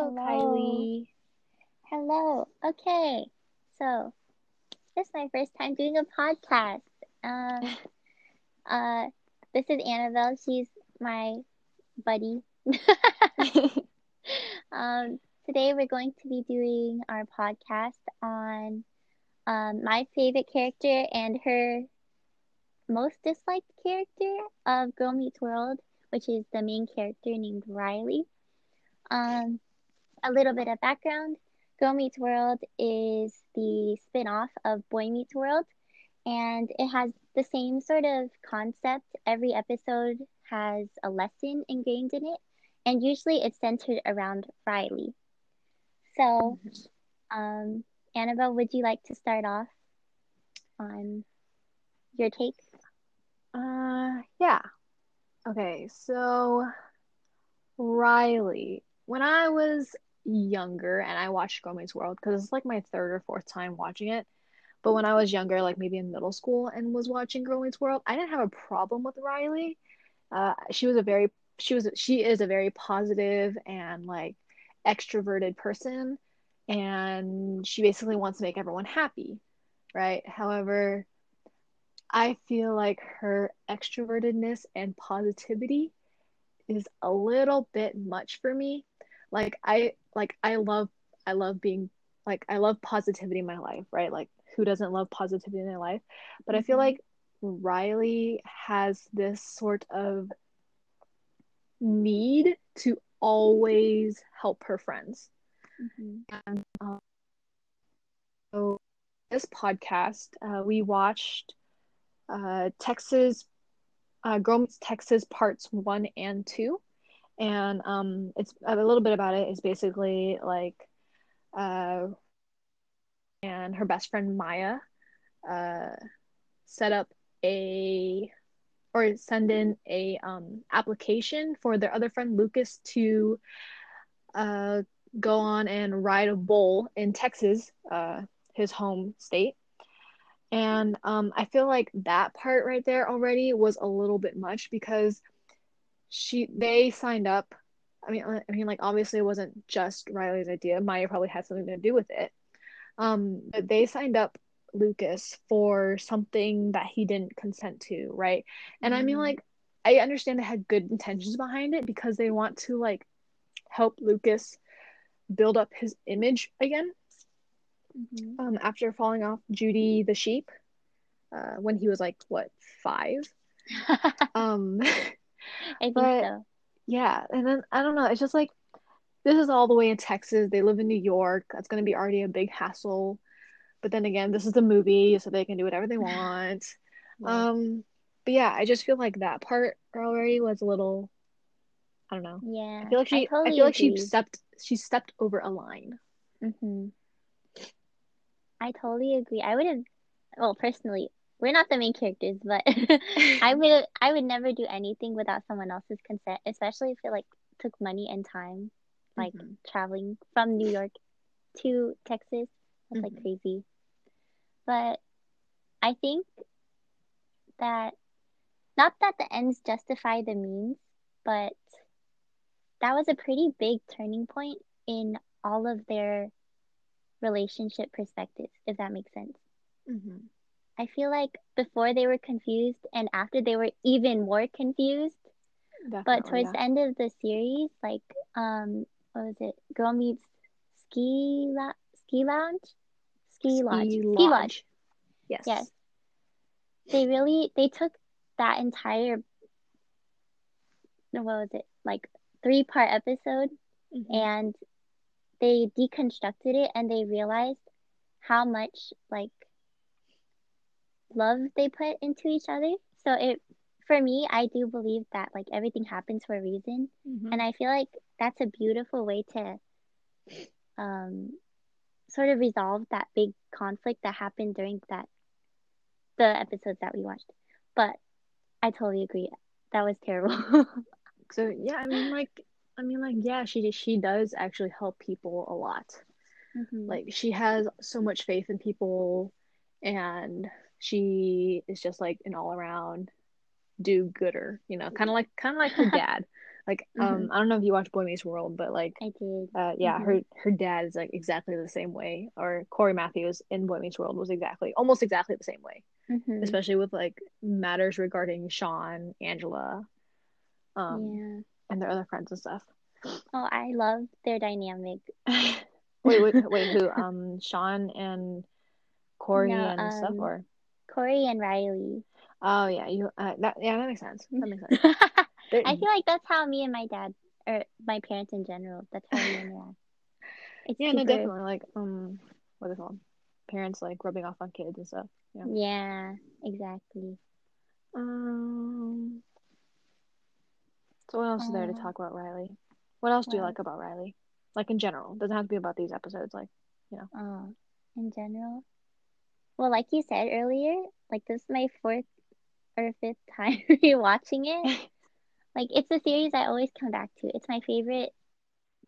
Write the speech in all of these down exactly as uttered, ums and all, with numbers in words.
Hello, Hello, Kylie. Hello. Okay. So, this is my first time doing a podcast. Um, uh, this is Annabelle. She's my buddy. um, today we're going to be doing our podcast on um, my favorite character and her most disliked character of Girl Meets World, which is the main character named Riley. Um, a little bit of background. Girl Meets World is the spin-off of Boy Meets World, and it has the same sort of concept. Every episode has a lesson ingrained in it, and usually it's centered around Riley. So, um, Annabelle, would you like to start off on your take? Uh, yeah. Okay, so Riley. When I was younger and I watched Girl Meets World, because it's like my third or fourth time watching it, but when I was younger, like maybe in middle school and was watching Girl Meets World, I didn't have a problem with Riley. Uh, she was a very, she was, she is a very positive and like extroverted person, and she basically wants to make everyone happy, right? However, I feel like her extrovertedness and positivity is a little bit much for me. Like I like I love I love being like I love positivity in my life, right? Like who doesn't love positivity in their life? But mm-hmm. I feel like Riley has this sort of need to always help her friends. Mm-hmm. And um, so this podcast uh, we watched uh, Texas uh, Girl Meets Texas parts one and two. And um, it's a little bit about it is basically like, uh, and her best friend Maya, uh, set up a or send in a um application for their other friend Lucas to, uh, go on and ride a bull in Texas, uh, his home state. And um, I feel like that part right there already was a little bit much because. She, they signed up. I mean, I mean, like obviously it wasn't just Riley's idea. Maya probably had something to do with it. Um, but they signed up Lucas for something that he didn't consent to, right? And mm. I mean, like I understand they had good intentions behind it because they want to like help Lucas build up his image again. Mm-hmm. Um, after falling off Judy the sheep, uh, when he was like what five, um. I think but, so. Yeah, and then I don't know. It's just like this is all the way in Texas. They live in New York. That's going to be already a big hassle. But then again, this is a movie, so they can do whatever they want. Yeah. Um, but yeah, I just feel like that part already was a little. I don't know. Yeah, I feel like she. I, totally I feel like agree. she stepped. She stepped over a line. Mm-hmm. I totally agree. I would have. Well, personally. We're not the main characters, but I would I would never do anything without someone else's consent, especially if it like took money and time, like mm-hmm. traveling from New York to Texas. That's mm-hmm. like crazy. But I think that not that the ends justify the means, but that was a pretty big turning point in all of their relationship perspectives, if that makes sense. Mm-hmm. I feel like before they were confused and after they were even more confused. Definitely, but towards yeah. the end of the series, like, um, what was it? Girl Meets Ski, lo- ski Lounge? Ski, ski Lodge. Ski Lodge. Yes. Yes. They really, they took that entire, what was it? Like, three-part episode mm-hmm. and they deconstructed it and they realized how much, like, love they put into each other. So it for me, I do believe that like everything happens for a reason, mm-hmm. and I feel like that's a beautiful way to um sort of resolve that big conflict that happened during that the episodes that we watched. But I totally agree, that was terrible. So yeah, I mean like I mean like yeah, she she does actually help people a lot. Mm-hmm. Like she has so much faith in people, and she is just like an all-around do-gooder, you know, kind of like kind of like her dad. Like, mm-hmm. um, I don't know if you watch Boy Meets World, but like, I did. Uh, yeah, mm-hmm. her her dad is like exactly the same way, or Corey Matthews in Boy Meets World was exactly, almost exactly the same way, mm-hmm. especially with like matters regarding Sean, Angela, um, yeah. and their other friends and stuff. Oh, I love their dynamic. wait, wait, wait, who? Um, Sean and Corey no, and um, stuff, or Corey and Riley. Oh yeah, you. Uh, that yeah, that makes sense. That makes sense. I feel like that's how me and my dad, or my parents in general, that's how me and my dad. It's yeah, super... no, definitely. Like, um, what is it called? Parents, like, rubbing off on kids and stuff. Yeah, yeah, exactly. Um, so what else uh, is there to talk about, Riley? What else well, do you like about Riley? Like, in general. Doesn't have to be about these episodes, like, you know. Oh, in general? Well, like you said earlier, like, this is my fourth or fifth time rewatching it. Like, it's a series I always come back to. It's my favorite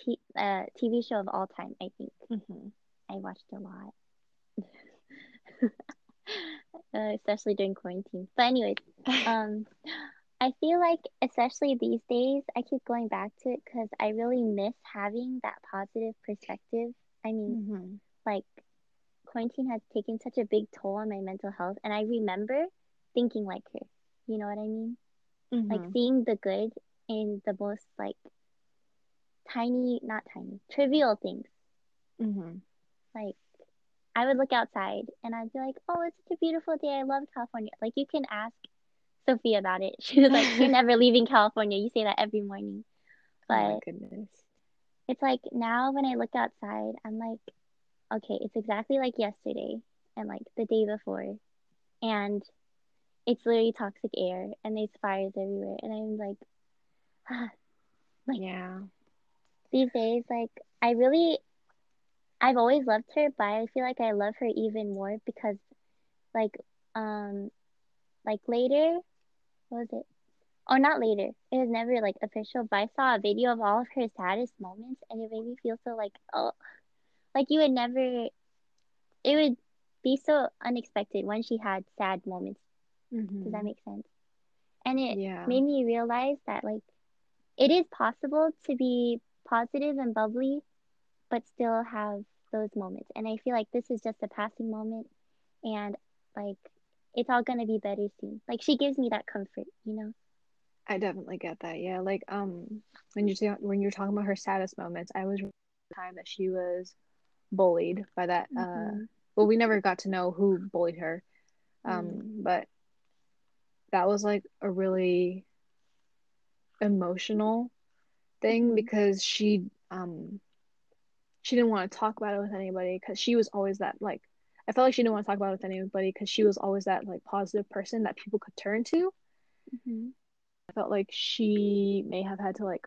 t- uh, T V show of all time, I think. Mm-hmm. I watched a lot. uh, especially during quarantine. But anyways, um, I feel like, especially these days, I keep going back to it because I really miss having that positive perspective. I mean, mm-hmm. like, quarantine has taken such a big toll on my mental health, and I remember thinking like her. You know what I mean? Mm-hmm. Like, seeing the good in the most, like, tiny, not tiny, trivial things. Mm-hmm. Like, I would look outside, and I'd be like, oh, it's such a beautiful day. I love California. Like, you can ask Sophie about it. She was like, you're never leaving California. You say that every morning. But oh, my goodness. It's like, now when I look outside, I'm like, okay, it's exactly like yesterday and, like, the day before. And it's literally toxic air, and there's fires everywhere, and I'm like, ah. Like, yeah. These days, like, I really, I've always loved her, but I feel like I love her even more because, like, um, like, later, what was it? Oh, not later. It was never, like, official, but I saw a video of all of her saddest moments, and it made me feel so, like, oh, like, you would never, it would be so unexpected when she had sad moments. Mm-hmm. Does that make sense? And it yeah. made me realize that, like, it is possible to be positive and bubbly but still have those moments, and I feel like this is just a passing moment, and, like, it's all gonna be better soon. Like, she gives me that comfort, you know? I definitely get that. Yeah, like, um when you're, when you're talking about her saddest moments, I was remembering the time that she was bullied by that mm-hmm. uh well, we never got to know who bullied her, um mm-hmm. but that was, like, a really emotional thing mm-hmm. because she um she didn't want to talk about it with anybody because she was always that, like, I felt like she didn't want to talk about it with anybody because she was always that, like, positive person that people could turn to. Mm-hmm. I felt like she may have had to, like,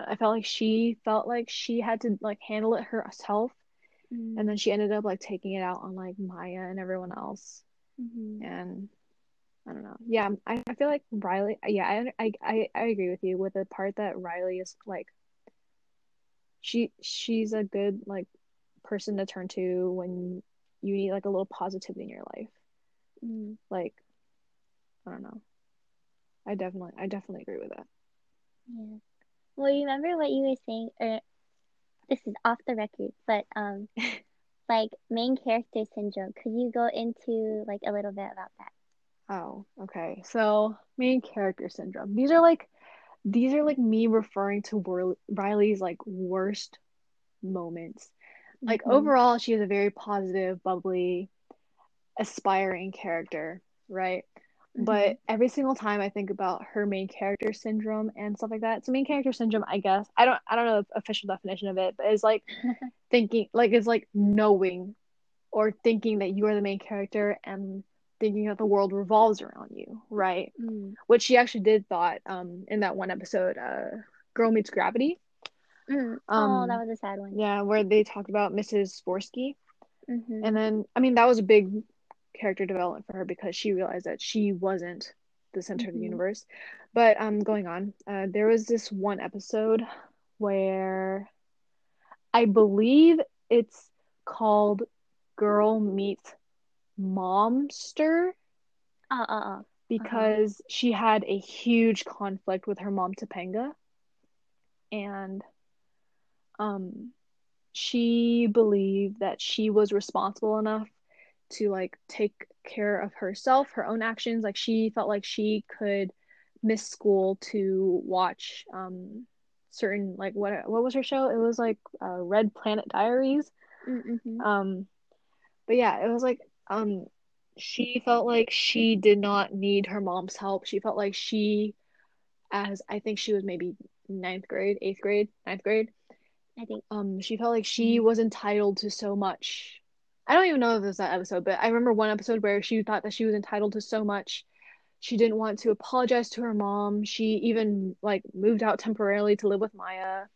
I felt like she felt like she had to, like, handle it herself, mm-hmm. and then she ended up, like, taking it out on, like, Maya and everyone else, mm-hmm. and I don't know. Yeah, I, I feel like Riley, yeah, I, I I agree with you with the part that Riley is, like, she she's a good, like, person to turn to when you need, like, a little positivity in your life. Mm. Like, I don't know. I definitely, I definitely agree with that. Yeah. Well, you remember what you were saying, or this is off the record, but, um, like, main character syndrome. Could you go into, like, a little bit about that? Oh, okay. So, main character syndrome. These are, like, these are, like, me referring to Wor- Riley's, like, worst moments. Like, mm-hmm. overall, she is a very positive, bubbly, aspiring character, right? Mm-hmm. But every single time I think about her main character syndrome and stuff like that. So, main character syndrome, I guess, I don't, I don't know the official definition of it, but it's, like, thinking, like, it's, like, knowing or thinking that you are the main character and thinking that the world revolves around you, right? Mm. Which she actually did thought um in that one episode, uh Girl Meets Gravity. Mm. Um, oh, that was a sad one. Yeah, where they talked about Missus Sporsky. Mm-hmm. And then, I mean, that was a big character development for her because she realized that she wasn't the center mm-hmm. of the universe. But um going on, uh there was this one episode where I believe it's called Girl Meets Momster. Uh uh uh. because uh-huh. she had a huge conflict with her mom, Topanga. And um, she believed that she was responsible enough to, like, take care of herself, her own actions. Like, she felt like she could miss school to watch um, certain, like, what what was her show? It was, like, uh, Red Planet Diaries. Mm-hmm. Um, but, yeah, it was, like, um, she felt like she did not need her mom's help. She felt like she, as I think she was maybe... ninth grade eighth grade ninth grade I think um she felt like she was entitled to so much. I don't even know if it was that episode, but I remember one episode where she thought that she was entitled to so much. She didn't want to apologize to her mom. She even, like, moved out temporarily to live with Maya.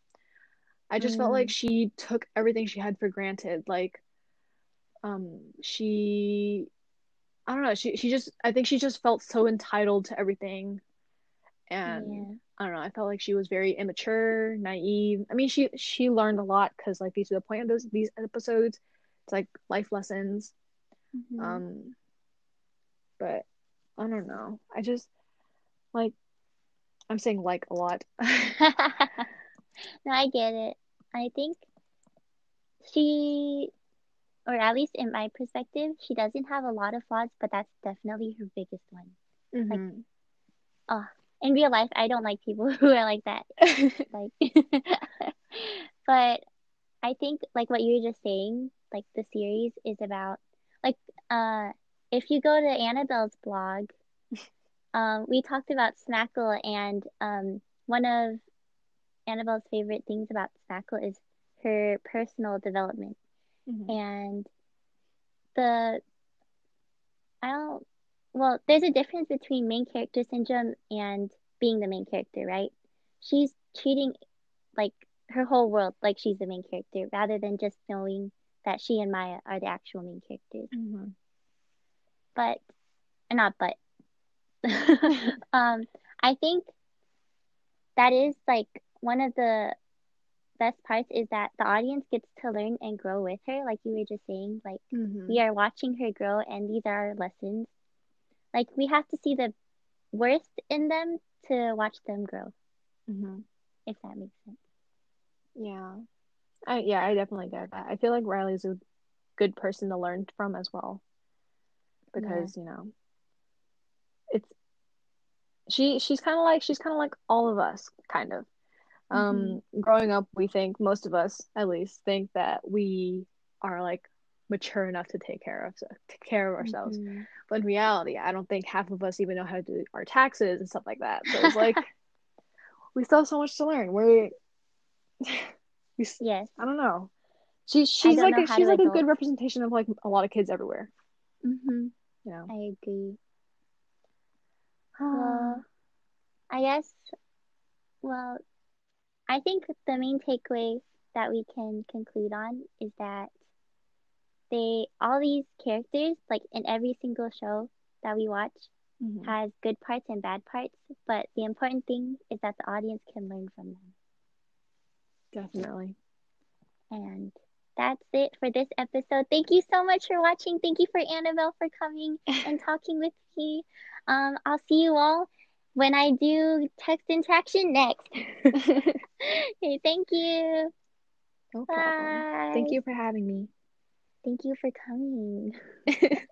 I just mm. felt like she took everything she had for granted. Like, um she I don't know she, she just I think she just felt so entitled to everything. And yeah. I don't know, I felt like she was very immature, naive. I mean, she she learned a lot because, like, these are the point of those, these episodes. It's, like, life lessons. Mm-hmm. Um, but I don't know. I just, like, I'm saying like a lot. No, I get it. I think she, or at least in my perspective, she doesn't have a lot of flaws, but that's definitely her biggest one. Mm-hmm. Like, oh. In real life, I don't like people who are like that. Like, but I think, like, what you were just saying, like, the series is about, like, uh, if you go to Annabelle's blog, um, we talked about Smackle, and um, one of Annabelle's favorite things about Smackle is her personal development, mm-hmm. and the, I don't. Well, there's a difference between main character syndrome and being the main character, right? She's treating, like, her whole world like she's the main character rather than just knowing that she and Maya are the actual main characters. Mm-hmm. But, not but. um, I think that is, like, one of the best parts is that the audience gets to learn and grow with her, like you were just saying. Like, mm-hmm. we are watching her grow, and these are lessons. Like, we have to see the worst in them to watch them grow. Mm-hmm. If that makes sense. Yeah. I, yeah, I definitely get that. I feel like Riley's a good person to learn from as well. Because, yeah. you know, it's, she she's kind of like, she's kind of like all of us, kind of. Mm-hmm. Um, growing up, we think, most of us at least, think that we are, like, mature enough to take care of take care of ourselves, mm-hmm. but in reality, I don't think half of us even know how to do our taxes and stuff like that. So it's like we still have so much to learn. We're we, yes, I don't know. She she's like a, she's like adult. A good representation of, like, a lot of kids everywhere. Mm-hmm. You know, I agree. Well, I guess. Well, I think the main takeaway that we can conclude on is that. They, all these characters, like, in every single show that we watch, mm-hmm. has good parts and bad parts, but the important thing is that the audience can learn from them. Definitely. And that's it for this episode. Thank you so much for watching. Thank you for Annabelle for coming and talking with me. Um, I'll see you all when I do text interaction next. Okay, thank you. No problem. Bye. Thank you for having me. Thank you for coming.